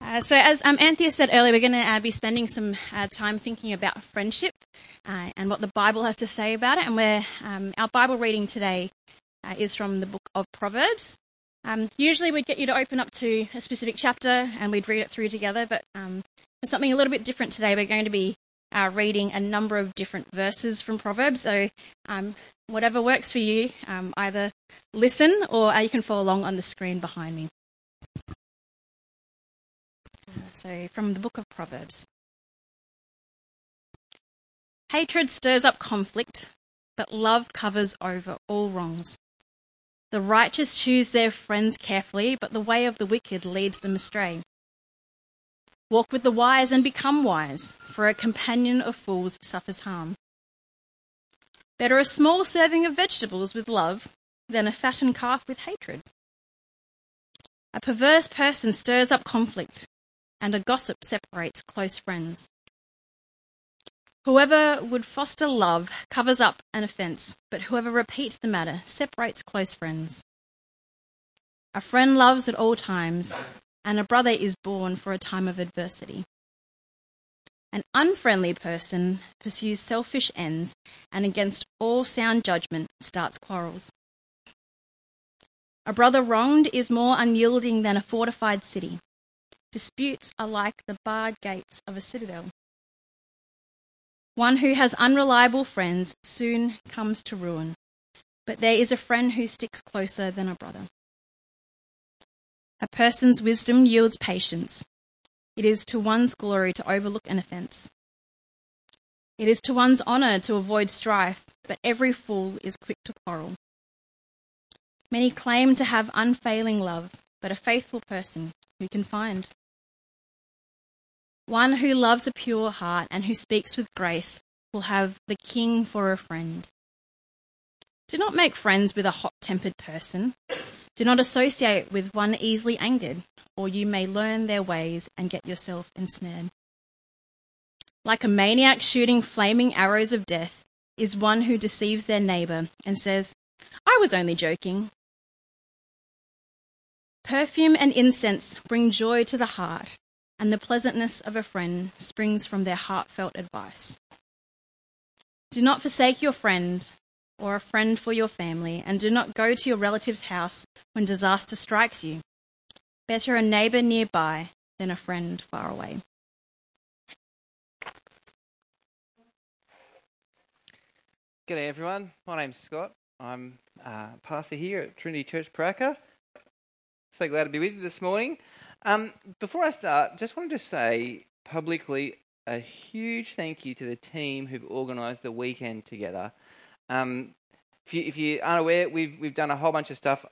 So as Anthea said earlier, we're going to be spending some time thinking about friendship and what the Bible has to say about it. And our Bible reading today is from the book of Proverbs. Usually we'd get you to open up to a specific chapter and we'd read it through together. But for something a little bit different today, we're going to be reading a number of different verses from Proverbs. So whatever works for you, either listen or you can follow along on the screen behind me. So, from the book of Proverbs. Hatred stirs up conflict, but love covers over all wrongs. The righteous choose their friends carefully, but the way of the wicked leads them astray. Walk with the wise and become wise, for a companion of fools suffers harm. Better a small serving of vegetables with love than a fattened calf with hatred. A perverse person stirs up conflict, and a gossip separates close friends. Whoever would foster love covers up an offence, but whoever repeats the matter separates close friends. A friend loves at all times, and a brother is born for a time of adversity. An unfriendly person pursues selfish ends, and against all sound judgment starts quarrels. A brother wronged is more unyielding than a fortified city. Disputes are like the barred gates of a citadel. One who has unreliable friends soon comes to ruin, but there is a friend who sticks closer than a brother. A person's wisdom yields patience. It is to one's glory to overlook an offence. It is to one's honour to avoid strife, but every fool is quick to quarrel. Many claim to have unfailing love, but a faithful person who can find. One who loves a pure heart and who speaks with grace will have the king for a friend. Do not make friends with a hot-tempered person. Do not associate with one easily angered, or you may learn their ways and get yourself ensnared. Like a maniac shooting flaming arrows of death is one who deceives their neighbour and says, "I was only joking." Perfume and incense bring joy to the heart, and the pleasantness of a friend springs from their heartfelt advice. Do not forsake your friend or a friend for your family, and do not go to your relative's house when disaster strikes you. Better a neighbour nearby than a friend far away. G'day everyone, my name's Scott. I'm a pastor here at Trinity Church Pooraka. So glad to be with you this morning. Before I start, just wanted to say publicly a huge thank you to the team who've organised the weekend together. If you aren't aware, we've done a whole bunch of stuff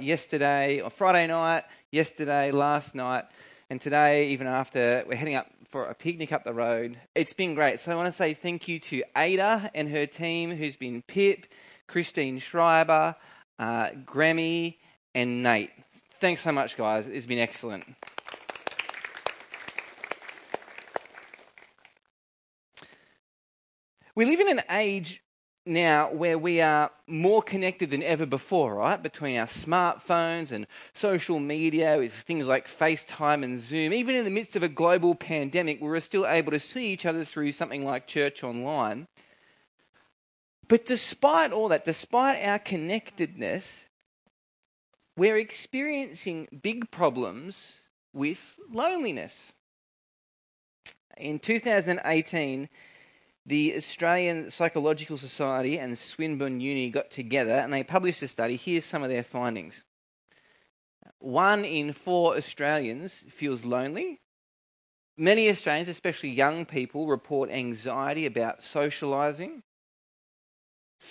yesterday, on Friday night, yesterday, last night, and today, even after we're heading up for a picnic up the road. It's been great. So I want to say thank you to Ada and her team, who's been Pip, Christine Schreiber, Grammy, and Nate. Thanks so much, guys. It's been excellent. We live in an age now where we are more connected than ever before, right? Between our smartphones and social media, with things like FaceTime and Zoom. Even in the midst of a global pandemic, we were still able to see each other through something like church online. But despite all that, despite our connectedness, we're experiencing big problems with loneliness. In 2018, the Australian Psychological Society and Swinburne Uni got together and they published a study. Here's some of their findings. 1 in 4 Australians feels lonely. Many Australians, especially young people, report anxiety about socialising.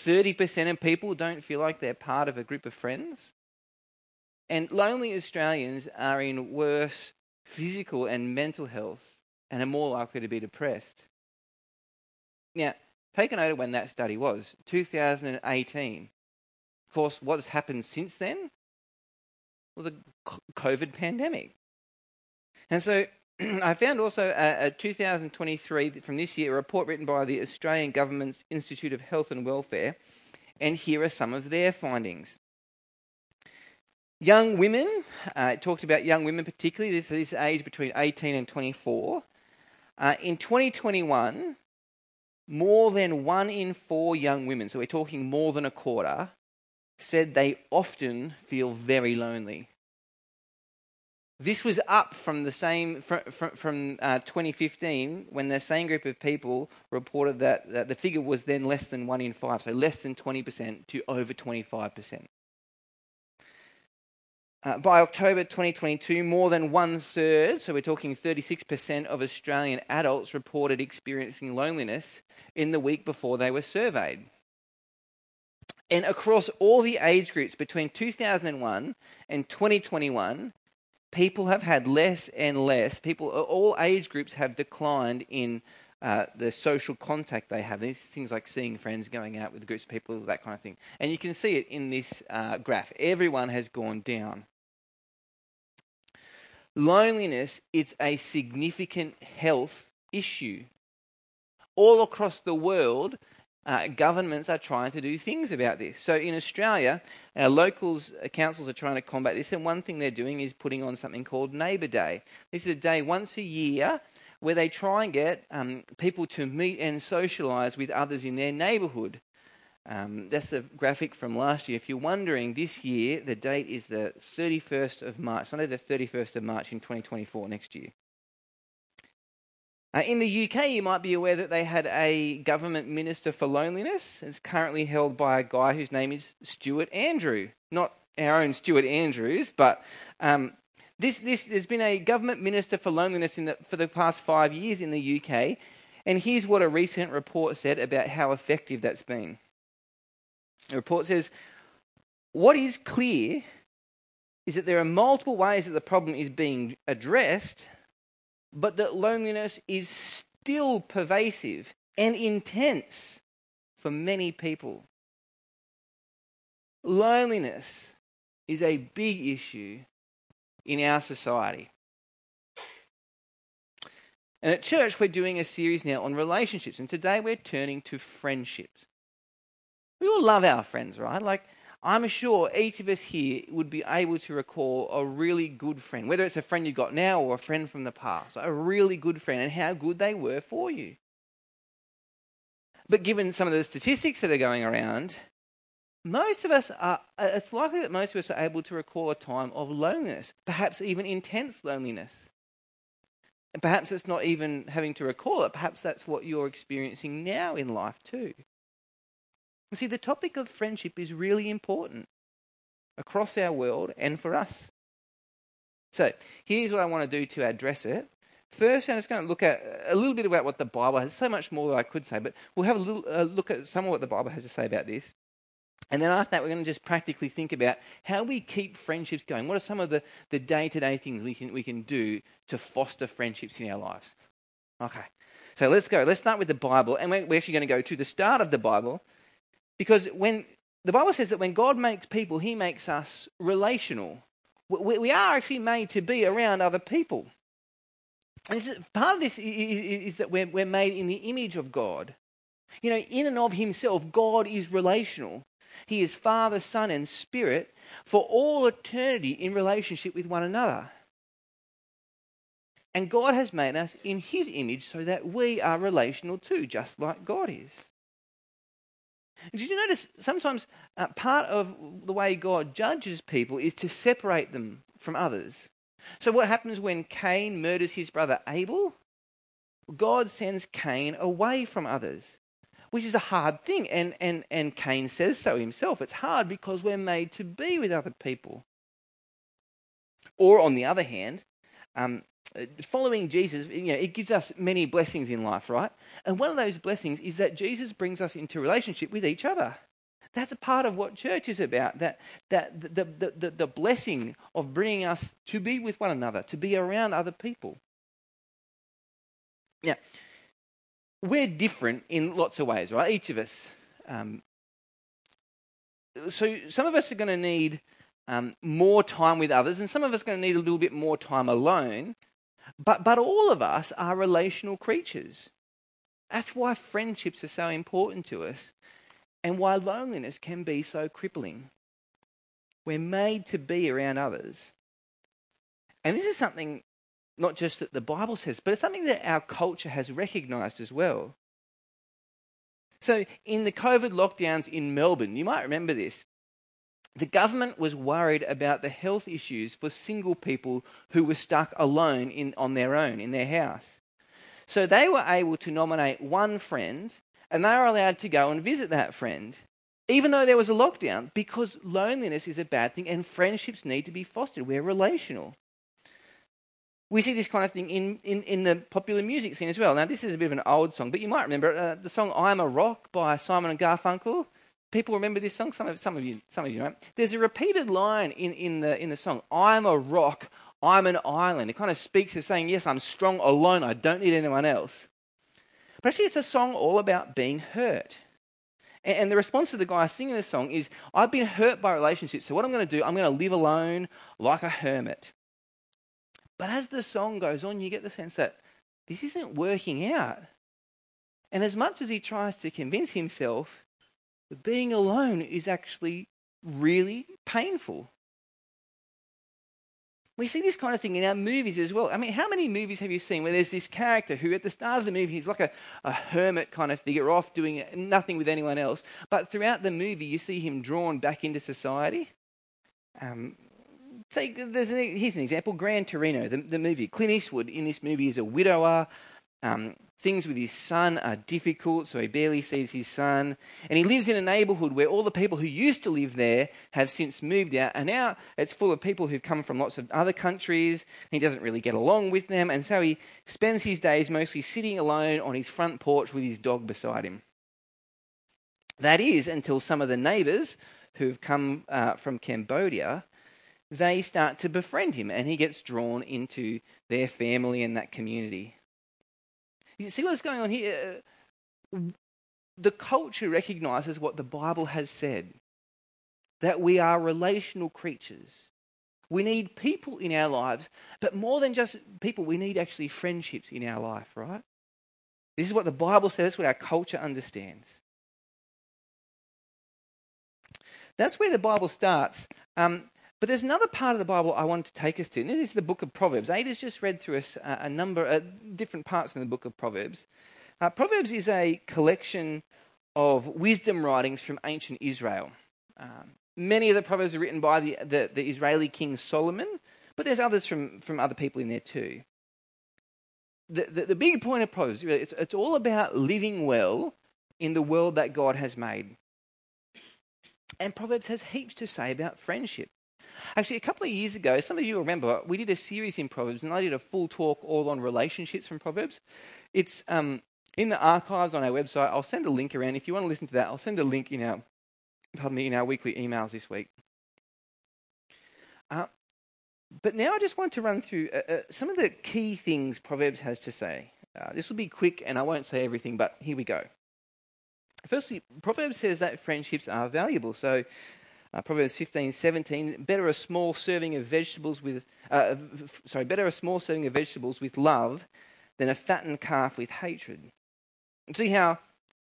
30% of people don't feel like they're part of a group of friends. And lonely Australians are in worse physical and mental health and are more likely to be depressed. Now, take a note of when that study was, 2018. Of course, what has happened since then? Well, the COVID pandemic. And so I found also a 2023, from this year, a report written by the Australian Government's Institute of Health and Welfare, and here are some of their findings. Young women, it talked about young women particularly, this age between 18 and 24. In 2021, more than 1 in 4 young women, so we're talking more than a quarter, said they often feel very lonely. This was up from the same from 2015, when the same group of people reported that the figure was then less than 1 in 5, so less than 20% to over 25%. By October 2022, more than 1/3, so we're talking 36% of Australian adults reported experiencing loneliness in the week before they were surveyed. And across all the age groups between 2001 and 2021, people have had less and less. People, all age groups, have declined in the social contact they have. These things like seeing friends, going out with groups of people, that kind of thing. And you can see it in this graph. Everyone has gone down. Loneliness is a significant health issue. All across the world, governments are trying to do things about this. So in Australia, our local councils are trying to combat this, and one thing they're doing is putting on something called Neighbour Day. This is a day once a year where they try and get people to meet and socialise with others in their neighbourhood. That's a graphic from last year. If you're wondering, this year the date is the 31st of March, Sunday the 31st of March in 2024, next year. In the UK, you might be aware that they had a government minister for loneliness. It's currently held by a guy whose name is Stuart Andrew. Not our own Stuart Andrews, but there's been a government minister for loneliness for the past 5 years in the UK. And here's what a recent report said about how effective that's been. The report says, what is clear is that there are multiple ways that the problem is being addressed, but that loneliness is still pervasive and intense for many people. Loneliness is a big issue in our society. And at church, we're doing a series now on relationships, and today we're turning to friendships. We all love our friends, right? Like, I'm sure each of us here would be able to recall a really good friend, whether it's a friend you've got now or a friend from the past, a really good friend, and how good they were for you. But given some of the statistics that are going around, it's likely that most of us are able to recall a time of loneliness, perhaps even intense loneliness. And perhaps it's not even having to recall it, perhaps that's what you're experiencing now in life too. You see, the topic of friendship is really important across our world and for us. So here's what I want to do to address it. First, I'm just going to look at a little bit about what the Bible has. So much more that I could say, but we'll have a look at some of what the Bible has to say about this. And then after that, we're going to just practically think about how we keep friendships going. What are some of the day-to-day things we can do to foster friendships in our lives? Okay, so let's go. Let's start with the Bible. And we're actually going to go to the start of the Bible, because when the Bible says that when God makes people, he makes us relational. We are actually made to be around other people. And part of this is that we're made in the image of God. You know, in and of himself, God is relational. He is Father, Son, and Spirit for all eternity in relationship with one another. And God has made us in his image so that we are relational too, just like God is. Did you notice sometimes part of the way God judges people is to separate them from others? So what happens when Cain murders his brother Abel? God sends Cain away from others, which is a hard thing. And Cain says so himself. It's hard because we're made to be with other people. Or on the other hand, following Jesus, you know, it gives us many blessings in life, right? And one of those blessings is that Jesus brings us into relationship with each other. That's a part of what church is about, that the blessing of bringing us to be with one another, to be around other people. Now, we're different in lots of ways, right? Each of us. So some of us are going to need more time with others, and some of us are going to need a little bit more time alone. But all of us are relational creatures. That's why friendships are so important to us and why loneliness can be so crippling. We're made to be around others. And this is something not just that the Bible says, but it's something that our culture has recognised as well. So in the COVID lockdowns in Melbourne, you might remember this, the government was worried about the health issues for single people who were stuck alone on their own in their house. So they were able to nominate one friend and they were allowed to go and visit that friend, even though there was a lockdown, because loneliness is a bad thing and friendships need to be fostered. We're relational. We see this kind of thing in the popular music scene as well. Now, this is a bit of an old song, but you might remember the song I'm a Rock by Simon and Garfunkel. People remember this song? Some of you don't. There's a repeated line in the song, I'm a rock, I'm an island. It kind of speaks of saying, yes, I'm strong alone, I don't need anyone else. But actually, it's a song all about being hurt. And the response of the guy singing this song is, I've been hurt by relationships, so what I'm going to do, I'm going to live alone like a hermit. But as the song goes on, you get the sense that this isn't working out. And as much as he tries to convince himself, being alone is actually really painful. We see this kind of thing in our movies as well. I mean, how many movies have you seen where there's this character who at the start of the movie he's like a hermit kind of figure off doing nothing with anyone else, but throughout the movie you see him drawn back into society? Here's an example, Gran Torino, the movie. Clint Eastwood in this movie is a widower. Things with his son are difficult, so he barely sees his son. And he lives in a neighbourhood where all the people who used to live there have since moved out, and now it's full of people who've come from lots of other countries. He doesn't really get along with them, and so he spends his days mostly sitting alone on his front porch with his dog beside him. That is until some of the neighbours who've come from Cambodia, they start to befriend him, and he gets drawn into their family and that community. You see what's going on here? The culture recognises what the Bible has said, that we are relational creatures. We need people in our lives, but more than just people, we need actually friendships in our life, right? This is what the Bible says, that's what our culture understands. That's where the Bible starts. But there's another part of the Bible I wanted to take us to, and this is the book of Proverbs. Ada's just read through us a number of different parts in the book of Proverbs. Proverbs is a collection of wisdom writings from ancient Israel. Many of the Proverbs are written by the Israeli king Solomon, but there's others from other people in there too. The big point of Proverbs, really, it's all about living well in the world that God has made. And Proverbs has heaps to say about friendship. Actually, a couple of years ago, some of you remember, we did a series in Proverbs, and I did a full talk all on relationships from Proverbs. It's in the archives on our website. I'll send a link around. If you want to listen to that, I'll send a link in our weekly emails this week. But now I just want to run through some of the key things Proverbs has to say. This will be quick, and I won't say everything, but here we go. Firstly, Proverbs says that friendships are valuable, so... Proverbs 15:17, better a small serving of vegetables with love than a fattened calf with hatred. See how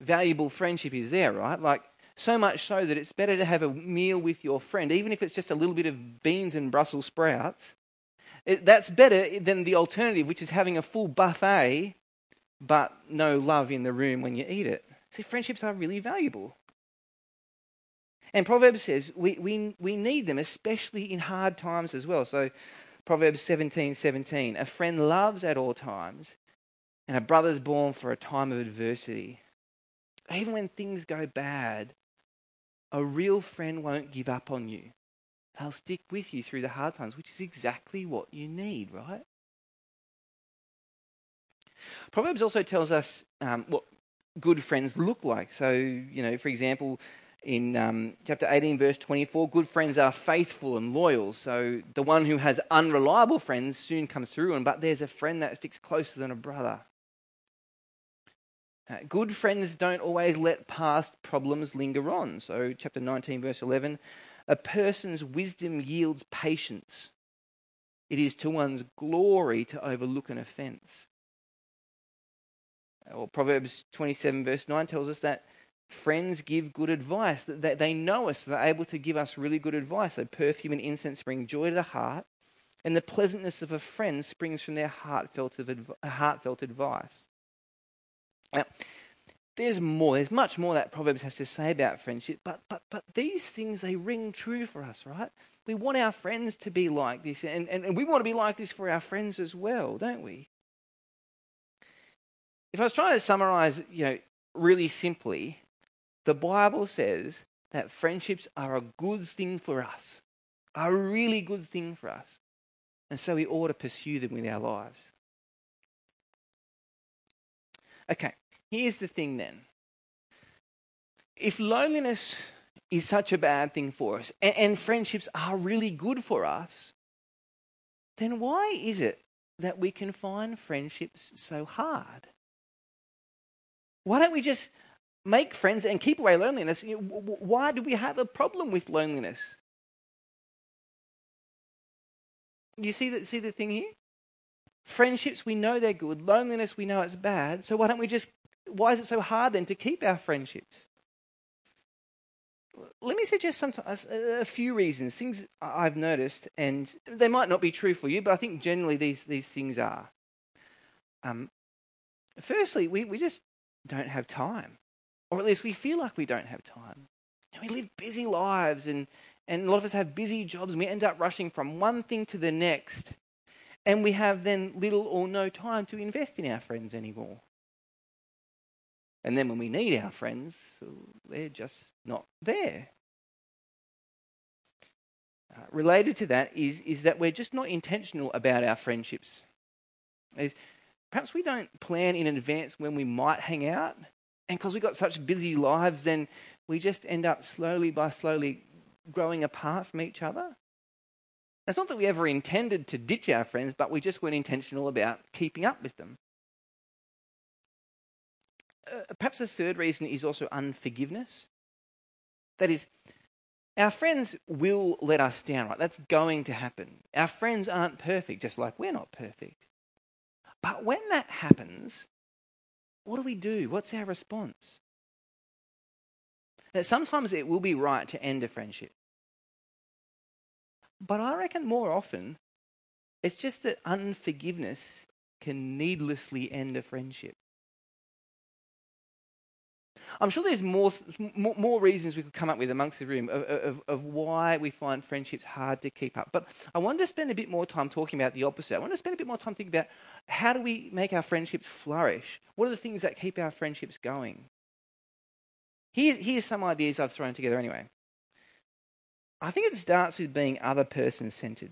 valuable friendship is there, right? Like, so much so that it's better to have a meal with your friend, even if it's just a little bit of beans and Brussels sprouts. That's better than the alternative, which is having a full buffet, but no love in the room when you eat it. See, friendships are really valuable. And Proverbs says we need them, especially in hard times as well. So Proverbs 17:17, a friend loves at all times, and a brother's born for a time of adversity. Even when things go bad, a real friend won't give up on you. They'll stick with you through the hard times, which is exactly what you need, right? Proverbs also tells us what good friends look like. So, you know, for example... In chapter 18, verse 24, good friends are faithful and loyal. So the one who has unreliable friends soon comes to ruin, but there's a friend that sticks closer than a brother. Good friends don't always let past problems linger on. So chapter 19, verse 11, a person's wisdom yields patience. It is to one's glory to overlook an offence. Or Proverbs 27, verse 9 tells us that friends give good advice, that they know us, so they're able to give us really good advice. So perfume and incense bring joy to the heart, and the pleasantness of a friend springs from their heartfelt advice. Now, there's more. There's much more that Proverbs has to say about friendship, but these things, they ring true for us, right? We want our friends to be like this, and we want to be like this for our friends as well, don't we? If I was trying to summarize, really simply, the Bible says that friendships are a good thing for us, a really good thing for us, and so we ought to pursue them in our lives. Okay. Here's the thing then. If loneliness is such a bad thing for us and friendships are really good for us, then why is it that we can find friendships so hard? Why don't we just make friends and keep away loneliness? Why do we have a problem with loneliness? You see the thing here? Friendships, we know they're good. Loneliness, we know it's bad. So why is it so hard then to keep our friendships? Let me suggest a few reasons, things I've noticed, and they might not be true for you, but I think generally these things are. Firstly, we just don't have time, or at least we feel like we don't have time. And we live busy lives, and a lot of us have busy jobs, and we end up rushing from one thing to the next, and we have then little or no time to invest in our friends anymore. And then when we need our friends, they're just not there. Related to that is that we're just not intentional about our friendships. Perhaps we don't plan in advance when we might hang out, and because we've got such busy lives, then we just end up slowly growing apart from each other. It's not that we ever intended to ditch our friends, but we just weren't intentional about keeping up with them. Perhaps the third reason is also unforgiveness. That is, our friends will let us down, right? That's going to happen. Our friends aren't perfect, just like we're not perfect. But when that happens, what do we do? What's our response? Now, sometimes it will be right to end a friendship. But I reckon more often, it's just that unforgiveness can needlessly end a friendship. I'm sure there's more reasons we could come up with amongst the room of why we find friendships hard to keep up. But I want to spend a bit more time talking about the opposite. I want to spend a bit more time thinking about how do we make our friendships flourish? What are the things that keep our friendships going? Here's some ideas I've thrown together anyway. I think it starts with being other person-centered.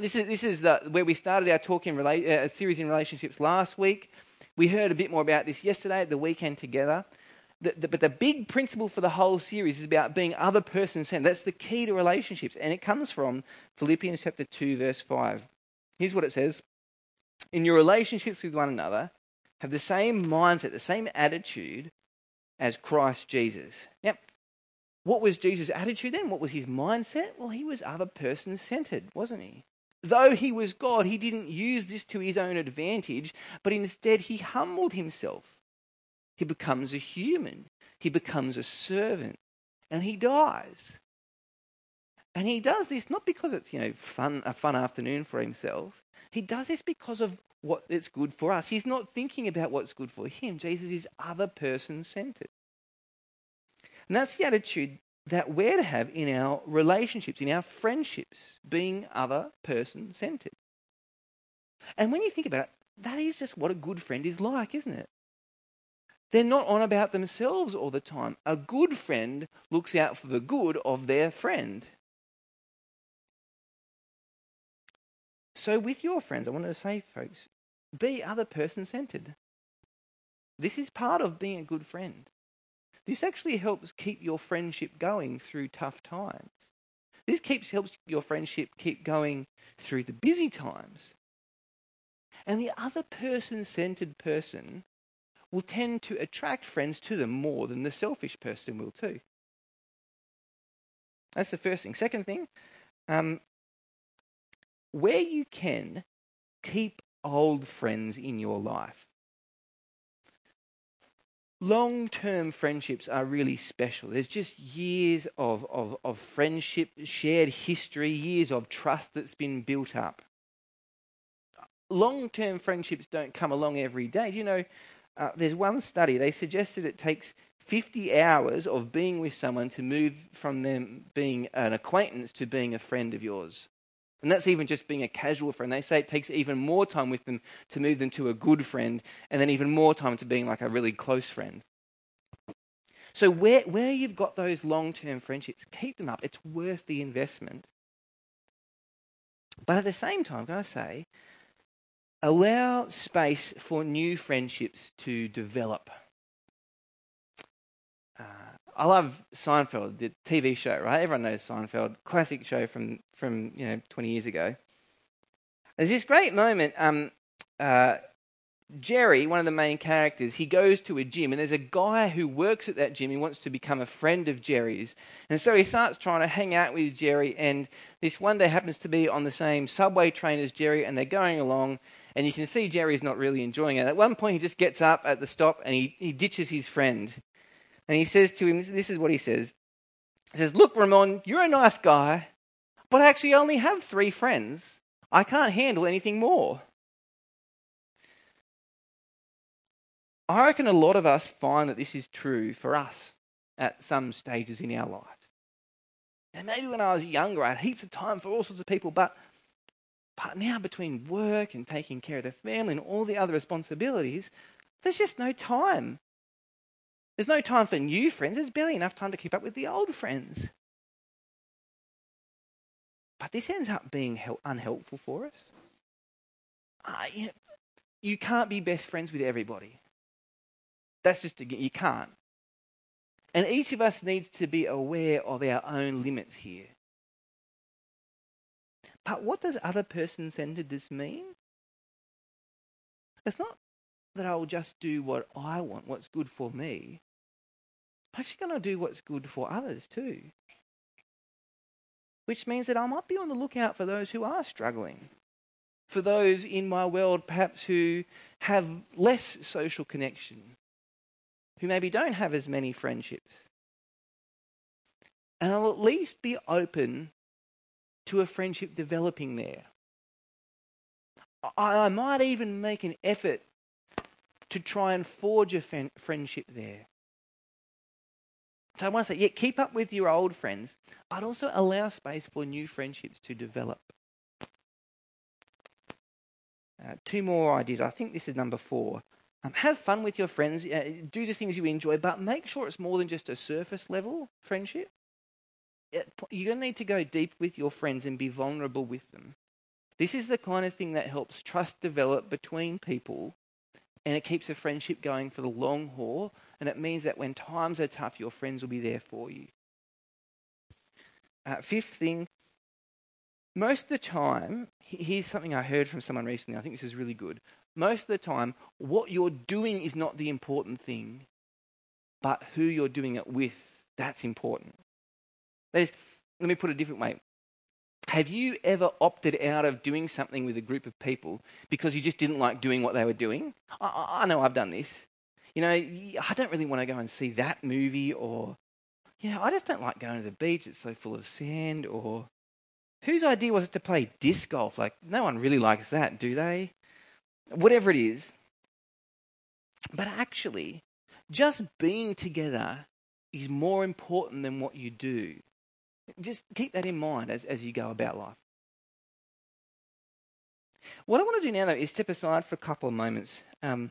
This is where we started our talk in series in relationships last week. We heard a bit more about this yesterday at the weekend together. But the big principle for the whole series is about being other person-centered. That's the key to relationships. And it comes from Philippians chapter 2, verse 5. Here's what it says. In your relationships with one another, have the same mindset, the same attitude as Christ Jesus. Yep. What was Jesus' attitude then? What was his mindset? Well, he was other person-centered, wasn't he? Though he was God, he didn't use this to his own advantage, but instead he humbled himself. He becomes a human. He becomes a servant. And he dies. And he does this not because it's, a fun afternoon for himself. He does this because of what it's good for us. He's not thinking about what's good for him. Jesus is other person-centered. And that's the attitude that we're to have in our relationships, in our friendships, being other person-centered. And when you think about it, that is just what a good friend is like, isn't it? They're not on about themselves all the time. A good friend looks out for the good of their friend. So with your friends, I wanted to say, folks, be other person-centered. This is part of being a good friend. This actually helps keep your friendship going through tough times. This helps your friendship keep going through the busy times. And the other person-centered person will tend to attract friends to them more than the selfish person will too. That's the first thing. Second thing, where you can, keep old friends in your life. Long-term friendships are really special. There's just years of friendship, shared history, years of trust that's been built up. Long-term friendships don't come along every day. You know, there's one study, they suggested it takes 50 hours of being with someone to move from them being an acquaintance to being a friend of yours. And that's even just being a casual friend. They say it takes even more time with them to move them to a good friend, and then even more time to being like a really close friend. So where you've got those long-term friendships, keep them up. It's worth the investment. But at the same time, can I say, allow space for new friendships to develop. I love Seinfeld, the TV show, right? Everyone knows Seinfeld, classic show from 20 years ago. There's this great moment. Jerry, one of the main characters, he goes to a gym, and there's a guy who works at that gym. He wants to become a friend of Jerry's, and so he starts trying to hang out with Jerry. And this one day happens to be on the same subway train as Jerry, and they're going along. And you can see Jerry's not really enjoying it. At one point, he just gets up at the stop and he ditches his friend. And he says to him, this is what he says. He says, "Look, Ramon, you're a nice guy, but I actually only have 3 friends. I can't handle anything more." I reckon a lot of us find that this is true for us at some stages in our lives. And maybe when I was younger, I had heaps of time for all sorts of people, but now between work and taking care of the family and all the other responsibilities, there's just no time. There's no time for new friends. There's barely enough time to keep up with the old friends. But this ends up being unhelpful for us. You can't be best friends with everybody. That's just, you can't. And each of us needs to be aware of our own limits here. But what does other person-centeredness mean? It's not that I will just do what I want, what's good for me. I'm actually going to do what's good for others too. Which means that I might be on the lookout for those who are struggling, for those in my world perhaps who have less social connection, who maybe don't have as many friendships. And I'll at least be open to a friendship developing there. I might even make an effort to try and forge a friendship there. So I want to say, yeah, keep up with your old friends, but also allow space for new friendships to develop. 2 more ideas. I think this is number 4. Have fun with your friends. Do the things you enjoy, but make sure it's more than just a surface level friendship. You're going to need to go deep with your friends and be vulnerable with them. This is the kind of thing that helps trust develop between people. And it keeps a friendship going for the long haul. And it means that when times are tough, your friends will be there for you. 5th thing, most of the time, here's something I heard from someone recently. I think this is really good. Most of the time, what you're doing is not the important thing, but who you're doing it with, that's important. That is, let me put it a different way. Have you ever opted out of doing something with a group of people because you just didn't like doing what they were doing? I know I've done this. You know, I don't really want to go and see that movie, or, I just don't like going to the beach. It's so full of sand. Or whose idea was it to play disc golf? Like, no one really likes that, do they? Whatever it is. But actually, just being together is more important than what you do. Just keep that in mind as you go about life. What I want to do now, though, is step aside for a couple of moments. One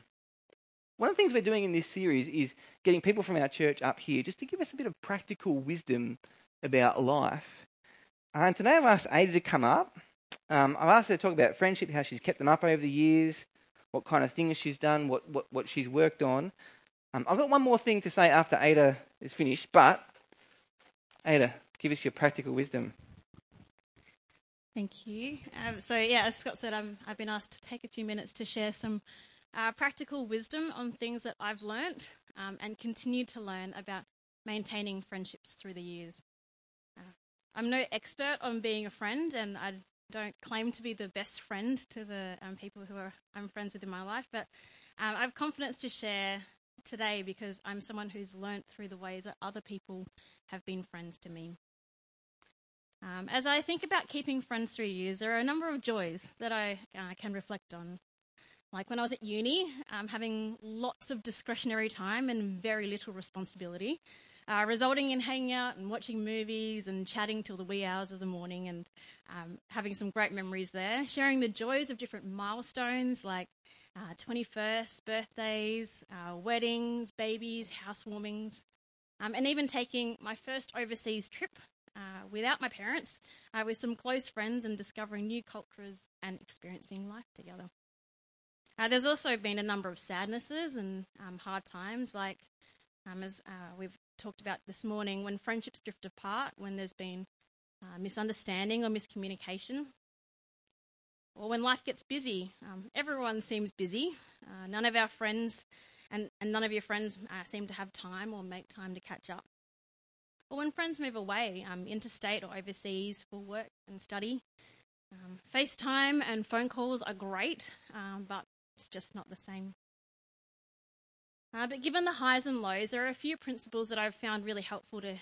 of the things we're doing in this series is getting people from our church up here just to give us a bit of practical wisdom about life. And today I've asked Ada to come up. I've asked her to talk about friendship, how she's kept them up over the years, what kind of things she's done, what she's worked on. I've got one more thing to say after Ada is finished, but Ada, give us your practical wisdom. Thank you. As Scott said, I've been asked to take a few minutes to share some practical wisdom on things that I've learnt and continue to learn about maintaining friendships through the years. I'm no expert on being a friend, and I don't claim to be the best friend to the people who I'm friends with in my life, but I have confidence to share today because I'm someone who's learnt through the ways that other people have been friends to me. As I think about keeping friends through years, there are a number of joys that I can reflect on. Like when I was at uni, having lots of discretionary time and very little responsibility, resulting in hanging out and watching movies and chatting till the wee hours of the morning and having some great memories there, sharing the joys of different milestones like 21st, birthdays, weddings, babies, housewarmings, and even taking my first overseas trip without my parents, with some close friends and discovering new cultures and experiencing life together. There's also been a number of sadnesses and hard times, like as we've talked about this morning, when friendships drift apart, when there's been misunderstanding or miscommunication, or when life gets busy. Everyone seems busy. None of our friends and none of your friends seem to have time or make time to catch up. Or when friends move away, interstate or overseas for work and study. FaceTime and phone calls are great, but it's just not the same. But given the highs and lows, there are a few principles that I've found really helpful to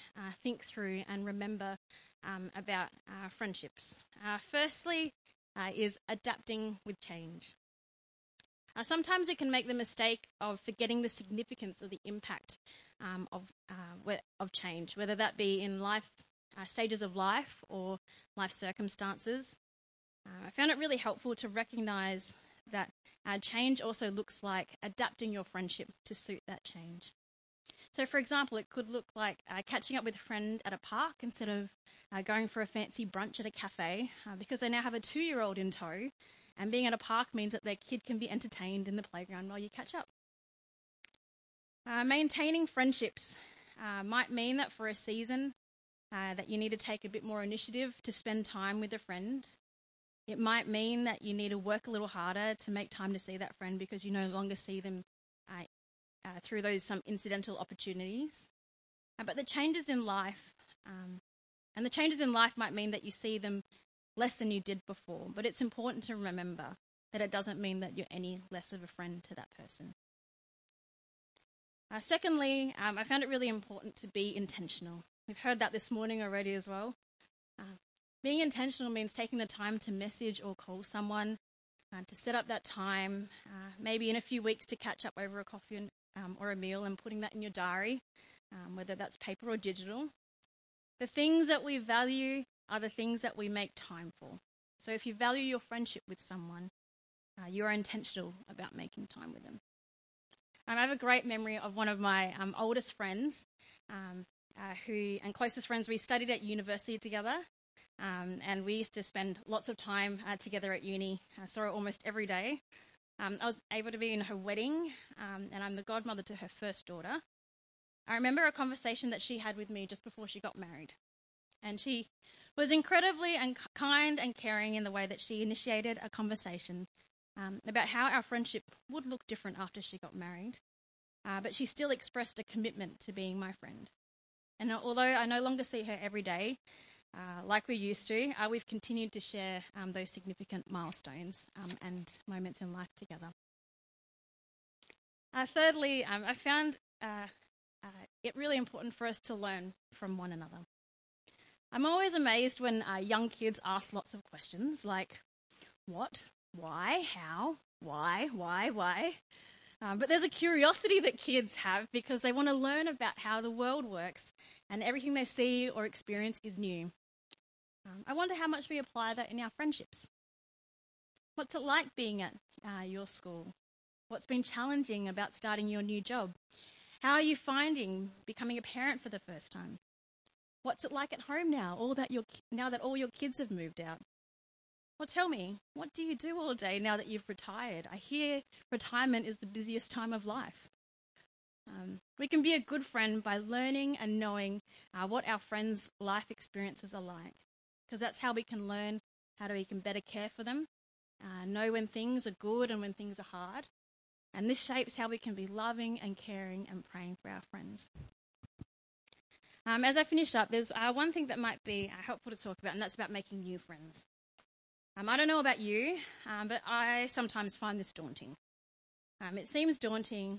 think through and remember about friendships. Firstly is adapting with change. Sometimes we can make the mistake of forgetting the significance of the impact of change, whether that be in life stages of life or life circumstances. I found it really helpful to recognise that change also looks like adapting your friendship to suit that change. So, for example, it could look like catching up with a friend at a park instead of going for a fancy brunch at a cafe because they now have a 2-year-old in tow, and being at a park means that their kid can be entertained in the playground while you catch up. Maintaining friendships might mean that for a season that you need to take a bit more initiative to spend time with a friend. It might mean that you need to work a little harder to make time to see that friend because you no longer see them through those some incidental opportunities. But the changes in life, might mean that you see them less than you did before. But it's important to remember that it doesn't mean that you're any less of a friend to that person. Secondly, I found it really important to be intentional. We've heard that this morning already as well. Being intentional means taking the time to message or call someone, to set up that time, maybe in a few weeks to catch up over a coffee and, or a meal, and putting that in your diary, whether that's paper or digital. The things that we value are the things that we make time for. So if you value your friendship with someone, you are intentional about making time with them. I have a great memory of one of my oldest friends and closest friends. We studied at university together. And we used to spend lots of time together at uni. I saw her almost every day. I was able to be in her wedding, and I'm the godmother to her first daughter. I remember a conversation that she had with me just before she got married. And she was incredibly kind and caring in the way that she initiated a conversation about how our friendship would look different after she got married. But she still expressed a commitment to being my friend. And although I no longer see her every day, like we used to, we've continued to share those significant milestones and moments in life together. Thirdly, I found it really important for us to learn from one another. I'm always amazed when young kids ask lots of questions like, what, why, how, why? But there's a curiosity that kids have because they want to learn about how the world works and everything they see or experience is new. I wonder how much we apply that in our friendships. What's it like being at your school? What's been challenging about starting your new job? How are you finding becoming a parent for the first time? What's it like at home now, now that all your kids have moved out? Well, tell me, what do you do all day now that you've retired? I hear retirement is the busiest time of life. We can be a good friend by learning and knowing what our friends' life experiences are like, because that's how we can learn how we can better care for them, know when things are good and when things are hard. And this shapes how we can be loving and caring and praying for our friends. As I finish up, there's one thing that might be helpful to talk about, and that's about making new friends. I don't know about you, but I sometimes find this daunting. It seems daunting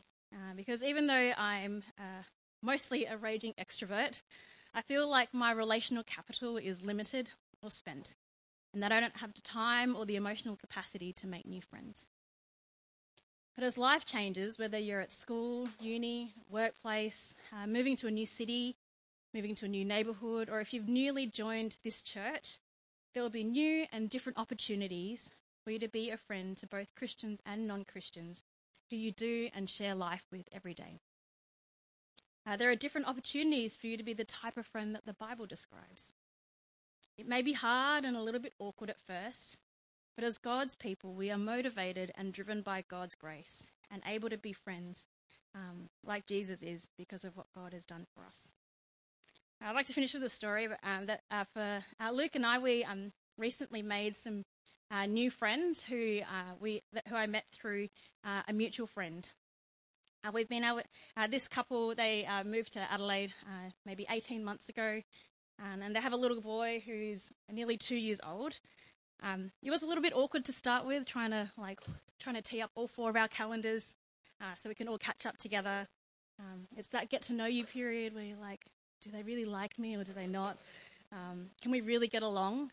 because even though I'm mostly a raging extrovert, I feel like my relational capital is limited or spent, and that I don't have the time or the emotional capacity to make new friends. But as life changes, whether you're at school, uni, workplace, moving to a new city, moving to a new neighbourhood, or if you've newly joined this church, there will be new and different opportunities for you to be a friend to both Christians and non-Christians who you do and share life with every day. There are different opportunities for you to be the type of friend that the Bible describes. It may be hard and a little bit awkward at first, but as God's people, we are motivated and driven by God's grace and able to be friends like Jesus is because of what God has done for us. I'd like to finish with a story for Luke and I. We recently made some new friends who I met through a mutual friend. We've been able, this couple, they moved to Adelaide maybe 18 months ago, and they have a little boy who's nearly 2 years old. It was a little bit awkward to start with, trying to tee up all four of our calendars so we can all catch up together. It's that get to know you period where you're like, do they really like me or do they not? Can we really get along?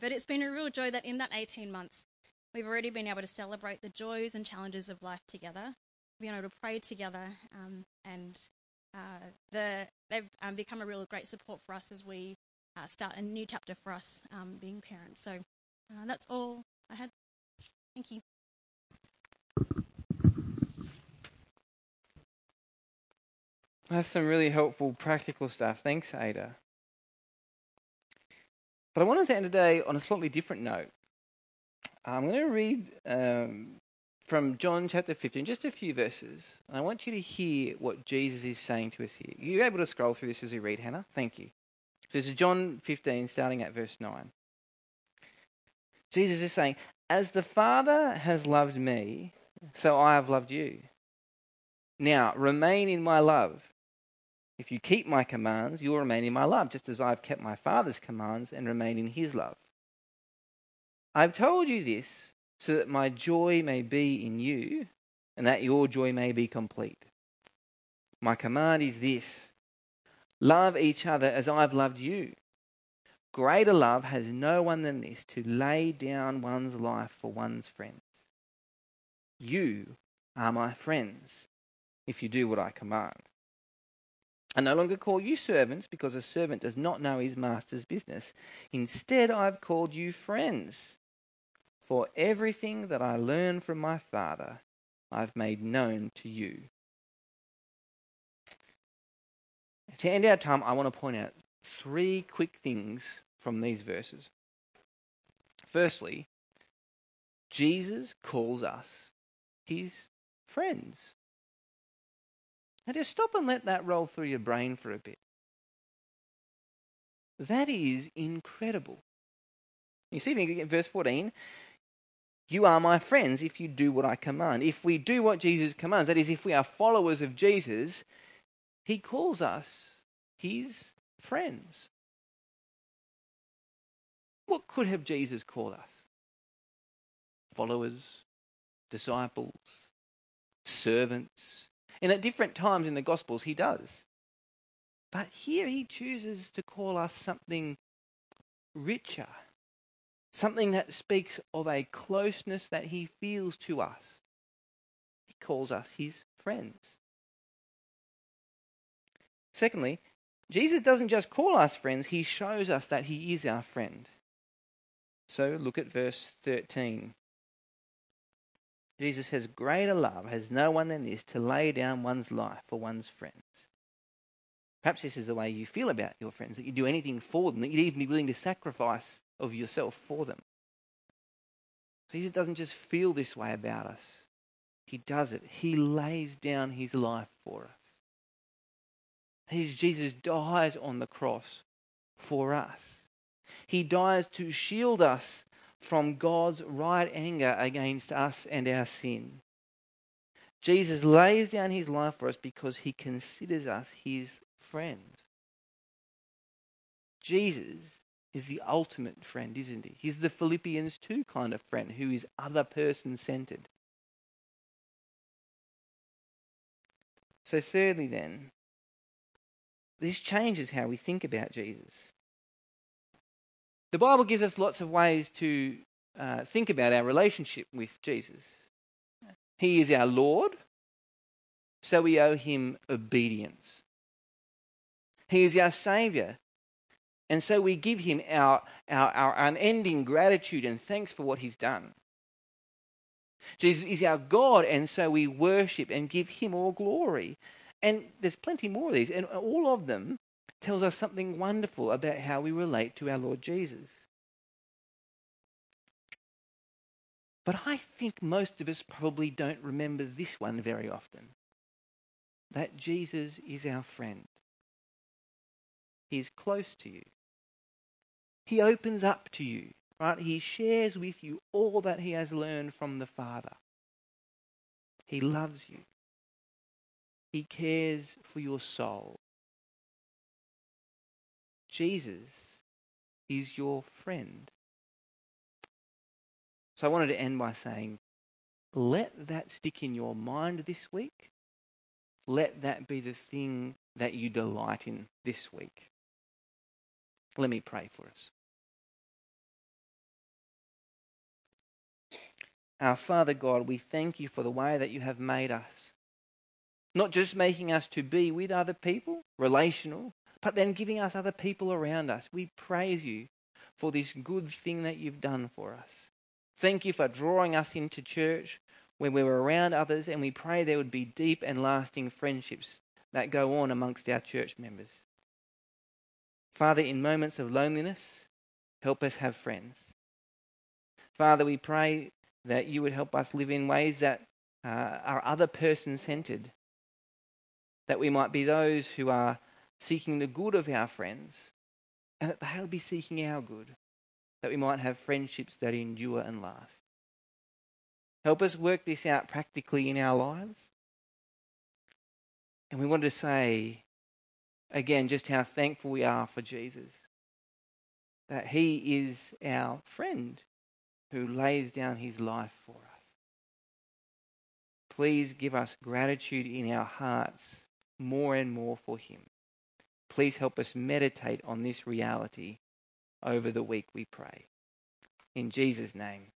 But it's been a real joy that in that 18 months, we've already been able to celebrate the joys and challenges of life together. We've been able to pray together, they've become a real great support for us as we start a new chapter for us being parents. So that's all I had. Thank you. That's some really helpful, practical stuff. Thanks, Ada. But I wanted to end today on a slightly different note. I'm going to read from John chapter 15, just a few verses. And I want you to hear what Jesus is saying to us here. You're able to scroll through this as we read, Hannah? Thank you. So this is John 15, starting at verse 9. Jesus is saying, "As the Father has loved me, so I have loved you. Now remain in my love. If you keep my commands, you will remain in my love, just as I have kept my Father's commands and remain in his love. I have told you this so that my joy may be in you and that your joy may be complete. My command is this: love each other as I have loved you. Greater love has no one than this, to lay down one's life for one's friends. You are my friends if you do what I command. I no longer call you servants, because a servant does not know his master's business. Instead, I have called you friends. For everything that I learned from my Father, I have made known to you." To end our time, I want to point out three quick things from these verses. Firstly, Jesus calls us his friends. Now just stop and let that roll through your brain for a bit. That is incredible. You see, in verse 14, "You are my friends if you do what I command." If we do what Jesus commands, that is, if we are followers of Jesus, he calls us his friends. What could have Jesus called us? Followers, disciples, servants. And at different times in the Gospels, he does. But here he chooses to call us something richer, something that speaks of a closeness that he feels to us. He calls us his friends. Secondly, Jesus doesn't just call us friends, he shows us that he is our friend. So look at verse 13. Jesus says, "Greater love has no one than this, to lay down one's life for one's friends." Perhaps this is the way you feel about your friends, that you do anything for them, that you'd even be willing to sacrifice of yourself for them. Jesus doesn't just feel this way about us. He does it. He lays down his life for us. Jesus dies on the cross for us. He dies to shield us from God's right anger against us and our sin. Jesus lays down his life for us because he considers us his friend. Jesus is the ultimate friend, isn't he? He's the Philippians 2 kind of friend who is other person-centered. So thirdly then, this changes how we think about Jesus. The Bible gives us lots of ways to think about our relationship with Jesus. He is our Lord, so we owe him obedience. He is our Saviour, and so we give him our unending gratitude and thanks for what he's done. Jesus is our God, and so we worship and give him all glory. And there's plenty more of these, and all of them tells us something wonderful about how we relate to our Lord Jesus. But I think most of us probably don't remember this one very often, that Jesus is our friend. He is close to you. He opens up to you, right? He shares with you all that he has learned from the Father. He loves you. He cares for your soul. Jesus is your friend. So I wanted to end by saying, let that stick in your mind this week. Let that be the thing that you delight in this week. Let me pray for us. Our Father God, we thank you for the way that you have made us. Not just making us to be with other people, relational, but then giving us other people around us. We praise you for this good thing that you've done for us. Thank you for drawing us into church when we were around others, and we pray there would be deep and lasting friendships that go on amongst our church members. Father, in moments of loneliness, help us have friends. Father, we pray that you would help us live in ways that are other person-centered, that we might be those who are seeking the good of our friends, and that they will be seeking our good, that we might have friendships that endure and last. Help us work this out practically in our lives. And we want to say, again, just how thankful we are for Jesus, that he is our friend who lays down his life for us. Please give us gratitude in our hearts more and more for him. Please help us meditate on this reality over the week, we pray. In Jesus' name,